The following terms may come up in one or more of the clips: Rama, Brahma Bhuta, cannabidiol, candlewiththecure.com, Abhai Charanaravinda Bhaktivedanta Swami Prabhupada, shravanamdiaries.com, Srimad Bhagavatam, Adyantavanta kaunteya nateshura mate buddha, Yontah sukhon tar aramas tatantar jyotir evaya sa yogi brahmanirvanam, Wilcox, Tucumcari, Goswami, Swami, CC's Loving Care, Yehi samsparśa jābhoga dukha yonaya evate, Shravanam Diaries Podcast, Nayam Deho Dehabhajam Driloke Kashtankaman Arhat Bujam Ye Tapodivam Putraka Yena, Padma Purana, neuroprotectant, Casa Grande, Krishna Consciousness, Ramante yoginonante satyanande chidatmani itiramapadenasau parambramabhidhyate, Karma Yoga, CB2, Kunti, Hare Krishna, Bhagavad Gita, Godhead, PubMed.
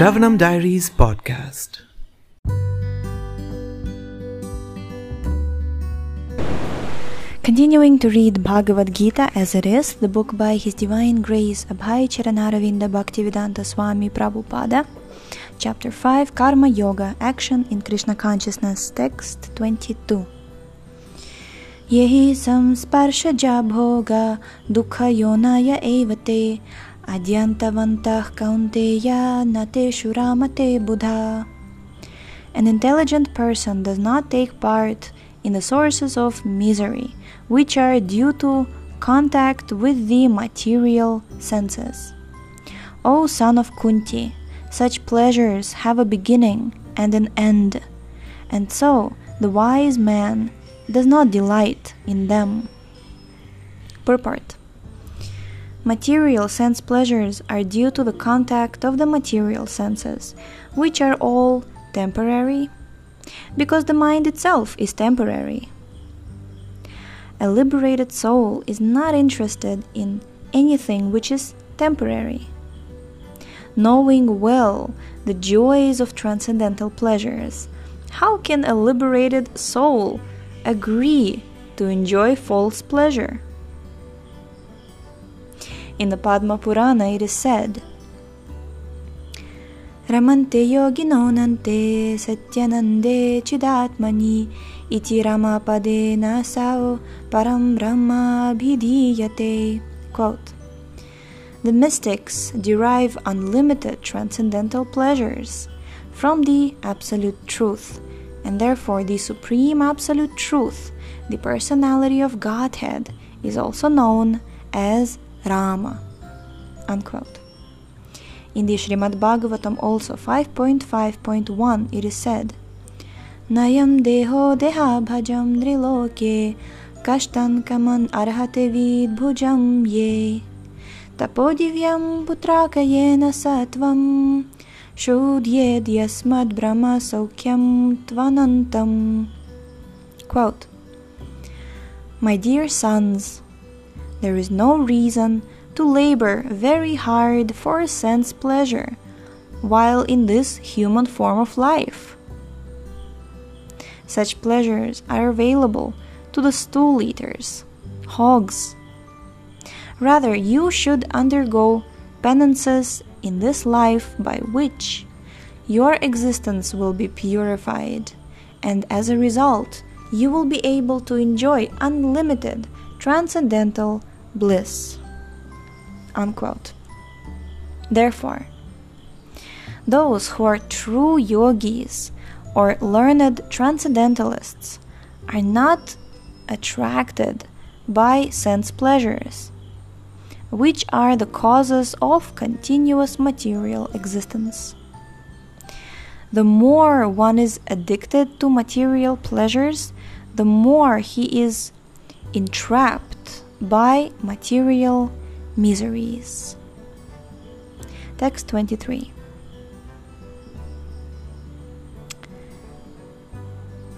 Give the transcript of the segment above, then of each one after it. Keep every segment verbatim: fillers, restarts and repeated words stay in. Shravanam Diaries Podcast. Continuing to read Bhagavad Gita as it is, the book by His Divine Grace Abhai Charanaravinda Bhaktivedanta Swami Prabhupada, Chapter five, Karma Yoga, Action in Krishna Consciousness, Text twenty-two. Yehi samsparśa jābhoga dukha yonaya evate Adyantavanta kaunteya nateshura mate buddha. An intelligent person does not take part in the sources of misery, which are due to contact with the material senses. O son of Kunti, such pleasures have a beginning and an end, and so the wise man does not delight in them. Purport. Material sense pleasures are due to the contact of the material senses, which are all temporary, because the mind itself is temporary. A liberated soul is not interested in anything which is temporary. Knowing well the joys of transcendental pleasures, how can a liberated soul agree to enjoy false pleasure? In the Padma Purana it is said, Ramante yoginonante satyanande chidatmani itiramapadenasau parambramabhidhyate. Quote, the mystics derive unlimited transcendental pleasures from the Absolute Truth, and therefore the Supreme Absolute Truth, the Personality of Godhead, is also known as Rama. Unquote. In the Srimad Bhagavatam also five point five point one it is said, Nayam Deho Dehabhajam Driloke Kashtankaman Arhat Bujam Ye Tapodivam Putraka Yena Satvam Shudyed Yasmad Brahma Saukyam Tvanantam. Quote, my dear sons, there is no reason to labor very hard for sense pleasure while in this human form of life. Such pleasures are available to the stool eaters, hogs. Rather, you should undergo penances in this life by which your existence will be purified, and as a result, you will be able to enjoy unlimited transcendental bliss. Unquote. Therefore, those who are true yogis or learned transcendentalists are not attracted by sense pleasures, which are the causes of continuous material existence. The more one is addicted to material pleasures, the more he is entrapped by material miseries. Text twenty-three.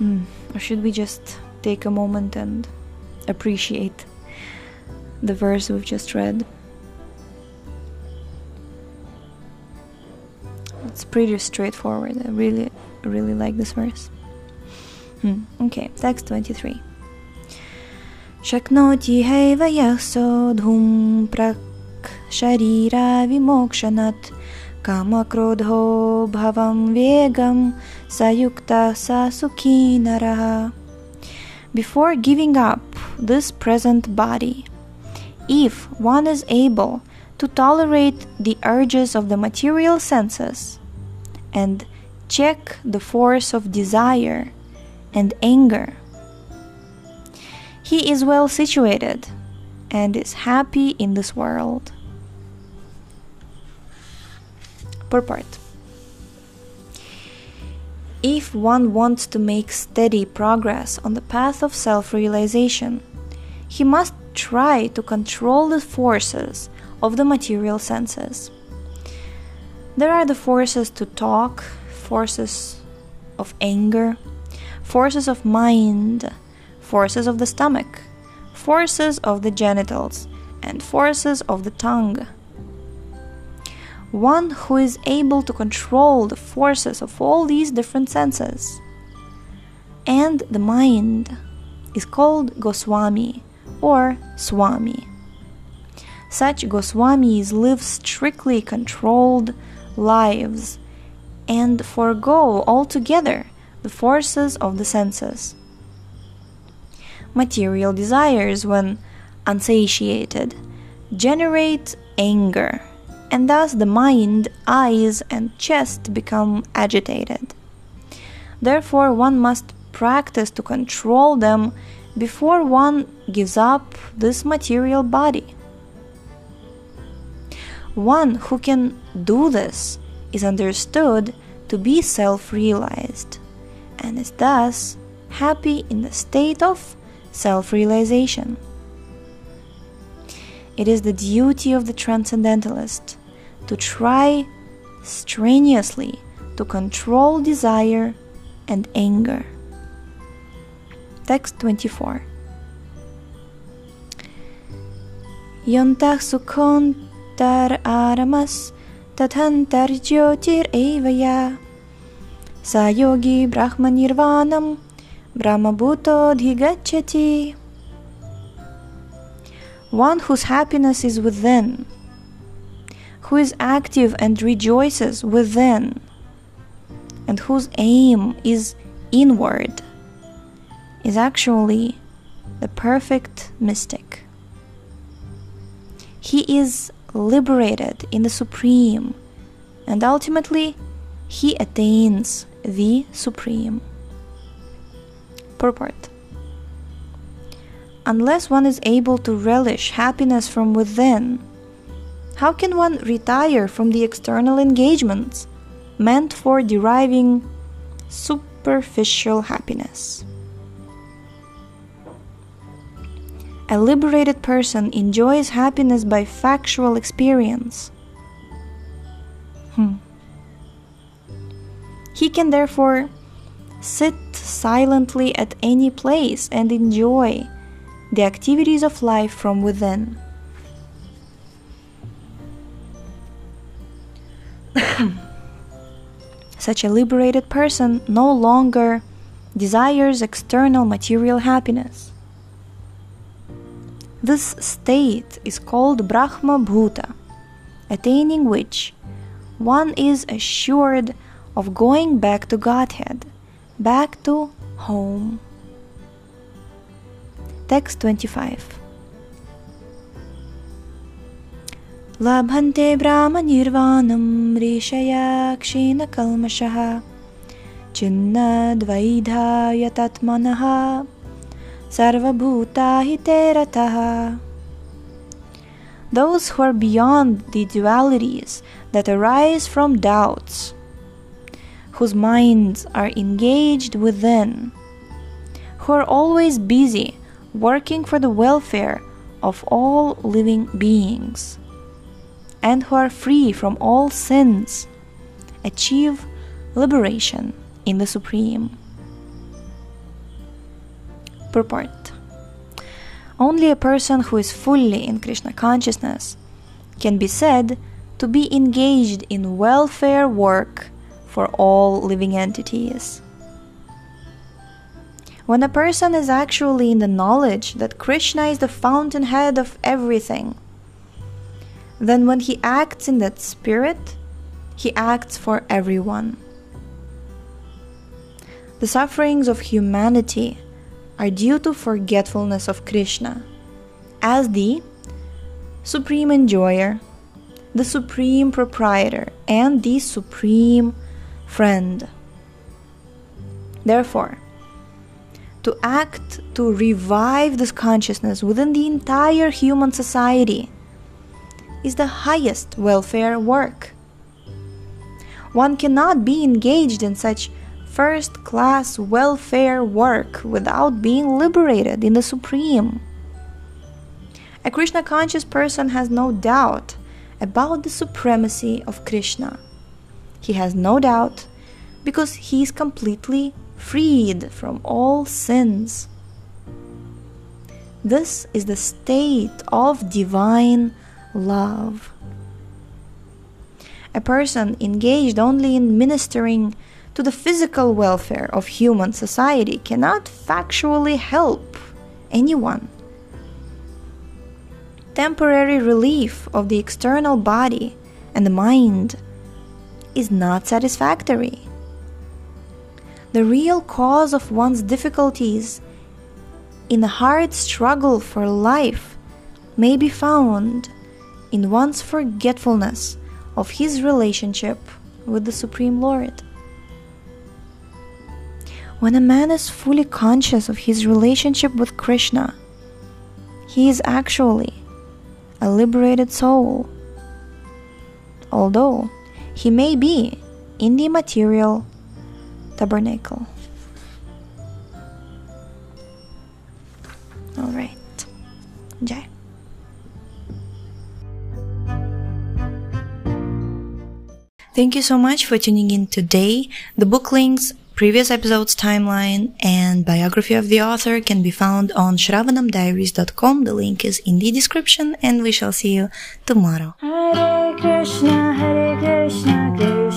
Mm, or should we just take a moment and appreciate the verse we've just read? It's pretty straightforward. I really, really like this verse. Mm, okay, text twenty-three. Shaknoti haiva yaso dhum prak sharira vimokshanat kama krodho bhavam vegam sayukta sa sukhinaraha. Before giving up this present body, if one is able to tolerate the urges of the material senses and check the force of desire and anger, he is well situated and is happy in this world. Purport. If one wants to make steady progress on the path of self-realization, he must try to control the forces of the material senses. There are the forces to talk, forces of anger, forces of mind, forces of the stomach, forces of the genitals, and forces of the tongue. one who is able to control the forces of all these different senses. And the mind is called Goswami or Swami. Such Goswamis live strictly controlled lives and forego altogether the forces of the senses. Material desires, when unsatiated, generate anger, and thus the mind, eyes, and chest become agitated. Therefore, one must practice to control them before one gives up this material body. One who can do this is understood to be self-realized, and is thus happy in the state of self-realization. It is the duty of the transcendentalist to try strenuously to control desire and anger. Text twenty-four. Yontah sukhon tar aramas tatantar jyotir evaya sa yogi brahmanirvanam Brahma Bhuta dhigacchati. One whose happiness is within, who is active and rejoices within, and whose aim is inward, is actually the perfect mystic. He is liberated in the Supreme, and ultimately he attains the Supreme. Purport. Unless one is able to relish happiness from within, how can one retire from the external engagements meant for deriving superficial happiness? A liberated person enjoys happiness by factual experience. Hmm. He can therefore sit silently at any place and enjoy the activities of life from within. Such a liberated person no longer desires external material happiness. This state is called Brahma Bhuta, attaining which one is assured of going back to Godhead, back to home. Text twenty-five. Labhante brahmanirvanam rishaya kshina kalmashaha chinnad vaidhaya tatmanaha sarva bhuta hiterataha. Those who are beyond the dualities that arise from doubts, whose minds are engaged within, who are always busy working for the welfare of all living beings, and who are free from all sins, achieve liberation in the Supreme. Purport. Only a person who is fully in Krishna consciousness can be said to be engaged in welfare work for all living entities. When a person is actually in the knowledge that Krishna is the fountainhead of everything, then when he acts in that spirit, he acts for everyone. The sufferings of humanity are due to forgetfulness of Krishna as the supreme enjoyer, the supreme proprietor, and the supreme friend. Therefore, to act to revive this consciousness within the entire human society is the highest welfare work. One cannot be engaged in such first-class welfare work without being liberated in the Supreme. A Krishna-conscious person has no doubt about the supremacy of Krishna. He has no doubt because he is completely freed from all sins. This is the state of divine love. a person engaged only in ministering to the physical welfare of human society cannot factually help anyone. Temporary relief of the external body and the mind is not satisfactory. The real cause of one's difficulties in a hard struggle for life may be found in one's forgetfulness of his relationship with the Supreme Lord. When a man is fully conscious of his relationship with Krishna, he is actually a liberated soul, although he may be in the material tabernacle. All right. Jai. Thank you so much for tuning in today. The book links, previous episodes, timeline, and biography of the author can be found on shravanam diaries dot com. The link is in the description, and we shall see you tomorrow. Hare Krishna, Hare Krishna, Krishna.